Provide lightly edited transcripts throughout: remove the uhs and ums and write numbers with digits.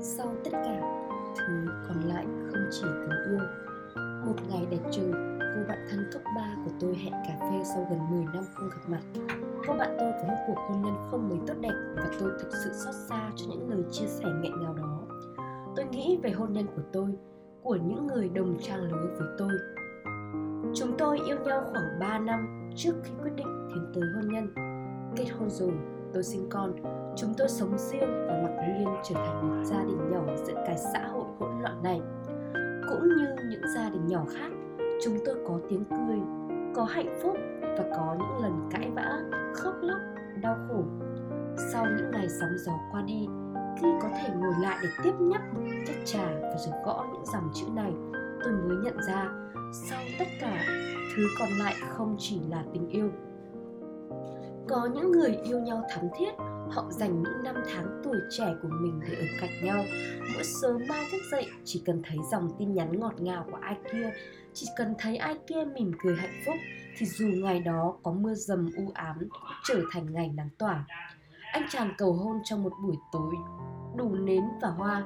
Sau tất cả, thứ còn lại không chỉ tình yêu. Một ngày đẹp trời, cô bạn thân cấp 3 của tôi hẹn cà phê sau gần 10 năm không gặp mặt. Cô bạn tôi có một cuộc hôn nhân không mấy tốt đẹp và tôi thực sự xót xa cho những lời chia sẻ nghẹn ngào đó. Tôi nghĩ về hôn nhân của tôi, của những người đồng trang lứa với tôi. Chúng tôi yêu nhau khoảng 3 năm trước khi quyết định tiến tới hôn nhân. Kết hôn rồi, tôi sinh con, chúng tôi sống riêng và mặc nhiên trở thành một gia đình nhỏ giữa cái xã hội hỗn loạn này. Cũng như những gia đình nhỏ khác, chúng tôi có tiếng cười, có hạnh phúc và có những lần cãi vã, khóc lóc, đau khổ. Sau những ngày sóng gió qua đi, khi có thể ngồi lại để tiếp nhấp một tách trà và rồi gõ những dòng chữ này, tôi mới nhận ra sau tất cả, thứ còn lại không chỉ là tình yêu. Có những người yêu nhau thắm thiết, họ dành những năm tháng tuổi trẻ của mình để ở cạnh nhau. Mỗi sớm mai thức dậy, chỉ cần thấy dòng tin nhắn ngọt ngào của ai kia, chỉ cần thấy ai kia mỉm cười hạnh phúc, thì dù ngày đó có mưa dầm u ám cũng trở thành ngày nắng tỏa. Anh chàng cầu hôn trong một buổi tối đủ nến và hoa,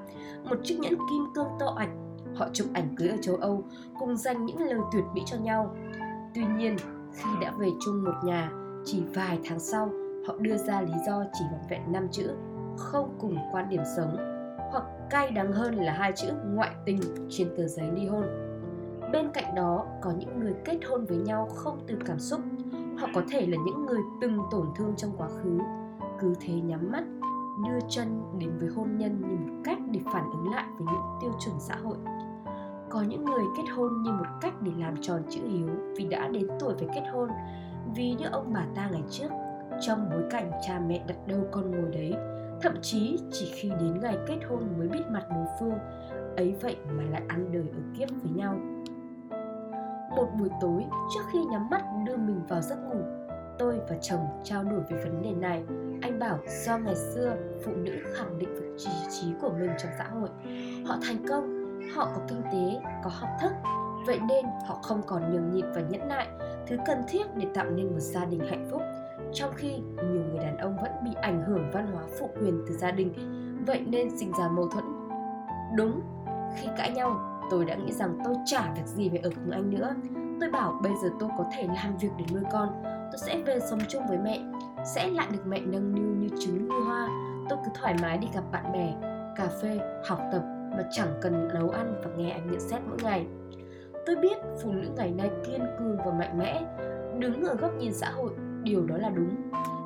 một chiếc nhẫn kim cương to ạch. Họ chụp ảnh cưới ở châu Âu, cùng dành những lời tuyệt mỹ cho nhau. Tuy nhiên, khi đã về chung một nhà, chỉ vài tháng sau, họ đưa ra lý do chỉ vỏn vẹn 5 chữ, không cùng quan điểm sống, hoặc cay đắng hơn là 2 chữ ngoại tình trên tờ giấy ly hôn. Bên cạnh đó, có những người kết hôn với nhau không từ cảm xúc, họ có thể là những người từng tổn thương trong quá khứ, cứ thế nhắm mắt, đưa chân đến với hôn nhân như một cách để phản ứng lại với những tiêu chuẩn xã hội. Có những người kết hôn như một cách để làm tròn chữ hiếu vì đã đến tuổi phải kết hôn, vì như ông bà ta ngày trước, trong bối cảnh cha mẹ đặt đâu con ngồi đấy, thậm chí chỉ khi đến ngày kết hôn mới biết mặt đối phương, ấy vậy mà lại ăn đời ở kiếp với nhau. Một buổi tối, trước khi nhắm mắt đưa mình vào giấc ngủ, tôi và chồng trao đổi về vấn đề này. Anh bảo do ngày xưa phụ nữ khẳng định vị trí của mình trong xã hội, họ thành công, họ có kinh tế, có học thức, vậy nên họ không còn nhường nhịn và nhẫn nại, thứ cần thiết để tạo nên một gia đình hạnh phúc. Trong khi nhiều người đàn ông vẫn bị ảnh hưởng văn hóa phụ quyền từ gia đình, vậy nên sinh ra mâu thuẫn. Đúng, khi cãi nhau, tôi đã nghĩ rằng tôi chả việc gì phải ở cùng anh nữa. Tôi bảo bây giờ tôi có thể làm việc để nuôi con, tôi sẽ về sống chung với mẹ, sẽ lại được mẹ nâng niu như trứng như hoa. Tôi cứ thoải mái đi gặp bạn bè, cà phê, học tập mà chẳng cần nấu ăn và nghe anh nhận xét mỗi ngày. Tôi biết phụ nữ ngày nay kiên cường và mạnh mẽ, đứng ở góc nhìn xã hội, điều đó là đúng.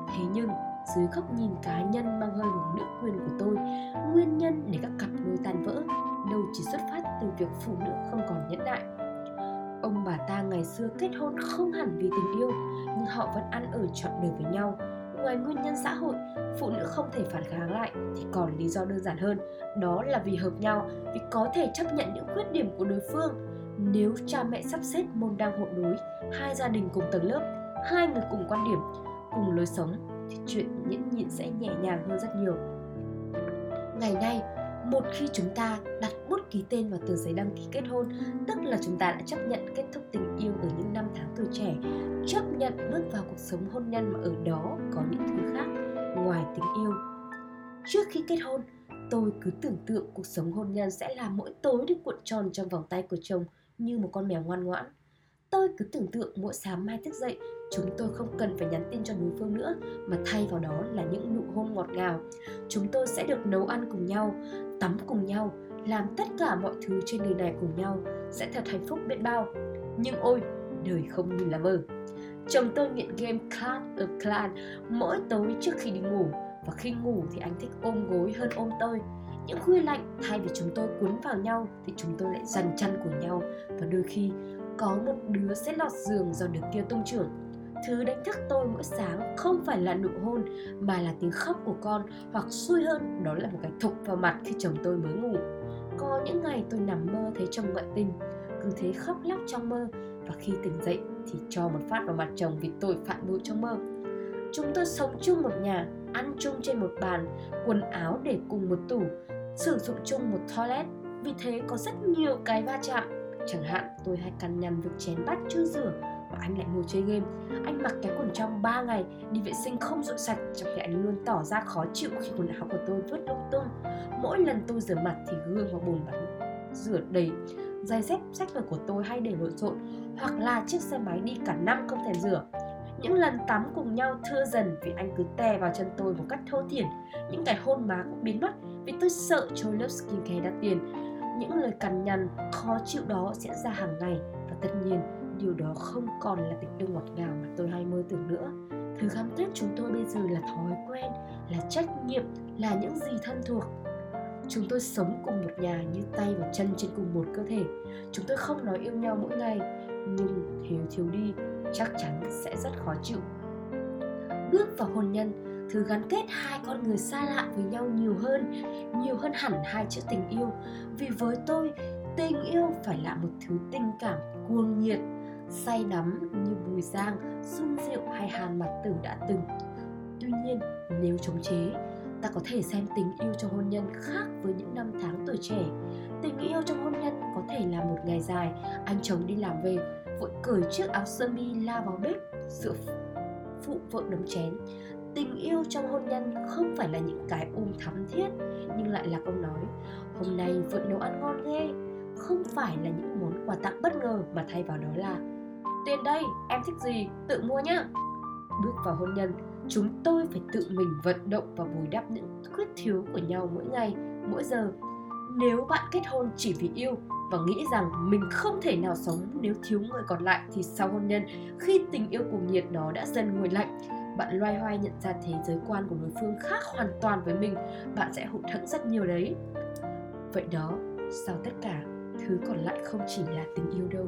Thế nhưng, dưới góc nhìn cá nhân mang hơi hướng nữ quyền của tôi, nguyên nhân để các cặp đôi tan vỡ đâu chỉ xuất phát từ việc phụ nữ không còn nhẫn nại. Ông bà ta ngày xưa kết hôn không hẳn vì tình yêu, nhưng họ vẫn ăn ở trọn đời với nhau. Ngoài nguyên nhân xã hội, phụ nữ không thể phản kháng lại thì còn lý do đơn giản hơn, đó là vì hợp nhau, vì có thể chấp nhận những khuyết điểm của đối phương. Nếu cha mẹ sắp xếp môn đăng hộ đối, hai gia đình cùng tầng lớp, hai người cùng quan điểm, cùng lối sống, thì chuyện nhẫn nhịn sẽ nhẹ nhàng hơn rất nhiều. Ngày nay, một khi chúng ta đặt bút ký tên vào tờ giấy đăng ký kết hôn, tức là chúng ta đã chấp nhận kết thúc tình yêu ở những năm tháng tuổi trẻ, chấp nhận bước vào cuộc sống hôn nhân mà ở đó có những thứ khác ngoài tình yêu. Trước khi kết hôn, tôi cứ tưởng tượng cuộc sống hôn nhân sẽ là mỗi tối được cuộn tròn trong vòng tay của chồng như một con mèo ngoan ngoãn. Tôi cứ tưởng tượng mỗi sáng mai thức dậy, chúng tôi không cần phải nhắn tin cho đối phương nữa, mà thay vào đó là những nụ hôn ngọt ngào. Chúng tôi sẽ được nấu ăn cùng nhau, tắm cùng nhau, làm tất cả mọi thứ trên đời này cùng nhau, sẽ thật hạnh phúc biết bao. Nhưng ôi, đời không như là mơ. Chồng tôi nghiện game Clash of Clans mỗi tối trước khi đi ngủ, và khi ngủ thì anh thích ôm gối hơn ôm tôi. Những khuya lạnh, thay vì chúng tôi cuốn vào nhau thì chúng tôi lại giằn chăn của nhau, và đôi khi có một đứa sẽ lọt giường do đứa kia tung chưởng. Thứ đánh thức tôi mỗi sáng không phải là nụ hôn mà là tiếng khóc của con, hoặc xui hơn đó là một cái thục vào mặt khi chồng tôi mới ngủ. Có những ngày tôi nằm mơ thấy chồng ngoại tình, cứ thế khóc lóc trong mơ, và khi tỉnh dậy thì cho một phát vào mặt chồng vì tội phạm bội trong mơ. Chúng tôi sống chung một nhà, ăn chung trên một bàn, quần áo để cùng một tủ, sử dụng chung một toilet, vì thế có rất nhiều cái va chạm. Chẳng hạn tôi hay cằn nhằn việc chén bát chưa rửa và anh lại ngồi chơi game. Anh mặc cái quần trong 3 ngày, đi vệ sinh không dọn sạch, trong khi anh luôn tỏ ra khó chịu khi quần áo của tôi vứt lung tung. Mỗi lần tôi rửa mặt thì gương và bồn tắm rửa đầy, giày dép sách vở của tôi hay để lộn xộn, hoặc là chiếc xe máy đi cả năm không thèm rửa. Những lần tắm cùng nhau thưa dần vì anh cứ tè vào chân tôi một cách thô thiển. Những cái hôn má cũng biến mất vì tôi sợ trôi lớp skincare đắt tiền. Những lời cằn nhằn khó chịu đó diễn ra hàng ngày, và tất nhiên điều đó không còn là tình yêu ngọt ngào mà tôi hay mơ tưởng nữa. Thứ gắn kết chúng tôi bây giờ là thói quen, là trách nhiệm, là những gì thân thuộc. Chúng tôi sống cùng một nhà như tay và chân trên cùng một cơ thể. Chúng tôi không nói yêu nhau mỗi ngày, nhưng thiếu đi chắc chắn sẽ rất khó chịu. Bước vào hôn nhân, thứ gắn kết hai con người xa lạ với nhau nhiều hơn hẳn hai chữ tình yêu. Vì với tôi, tình yêu phải là một thứ tình cảm cuồng nhiệt, say đắm như Bùi Gíang, Xuân Diệu hay Hàn Mặc Tử đã từng. Tuy nhiên, nếu chống chế, ta có thể xem tình yêu trong hôn nhân khác với những năm tháng tuổi trẻ. Tình yêu trong hôn nhân có thể là một ngày dài, anh chồng đi làm về, vội cởi chiếc áo sơ mi lao vào bếp, giữa phụ vợ đấm chén. Tình yêu trong hôn nhân không phải là những cái thắm thiết, nhưng lại là câu nói hôm nay vợ nấu ăn ngon ghê, không phải là những món quà tặng bất ngờ, mà thay vào đó là tiền đây, em thích gì, tự mua nhá. Bước vào hôn nhân, chúng tôi phải tự mình vận động và bồi đắp những khuyết thiếu của nhau mỗi ngày, mỗi giờ. Nếu bạn kết hôn chỉ vì yêu và nghĩ rằng mình không thể nào sống nếu thiếu người còn lại, thì sau hôn nhân, khi tình yêu cuồng nhiệt nó đã dần nguội lạnh, bạn loay hoay nhận ra thế giới quan của đối phương khác hoàn toàn với mình, bạn sẽ hụt hẫng rất nhiều đấy. Vậy đó, sau tất cả, thứ còn lại không chỉ là tình yêu đâu.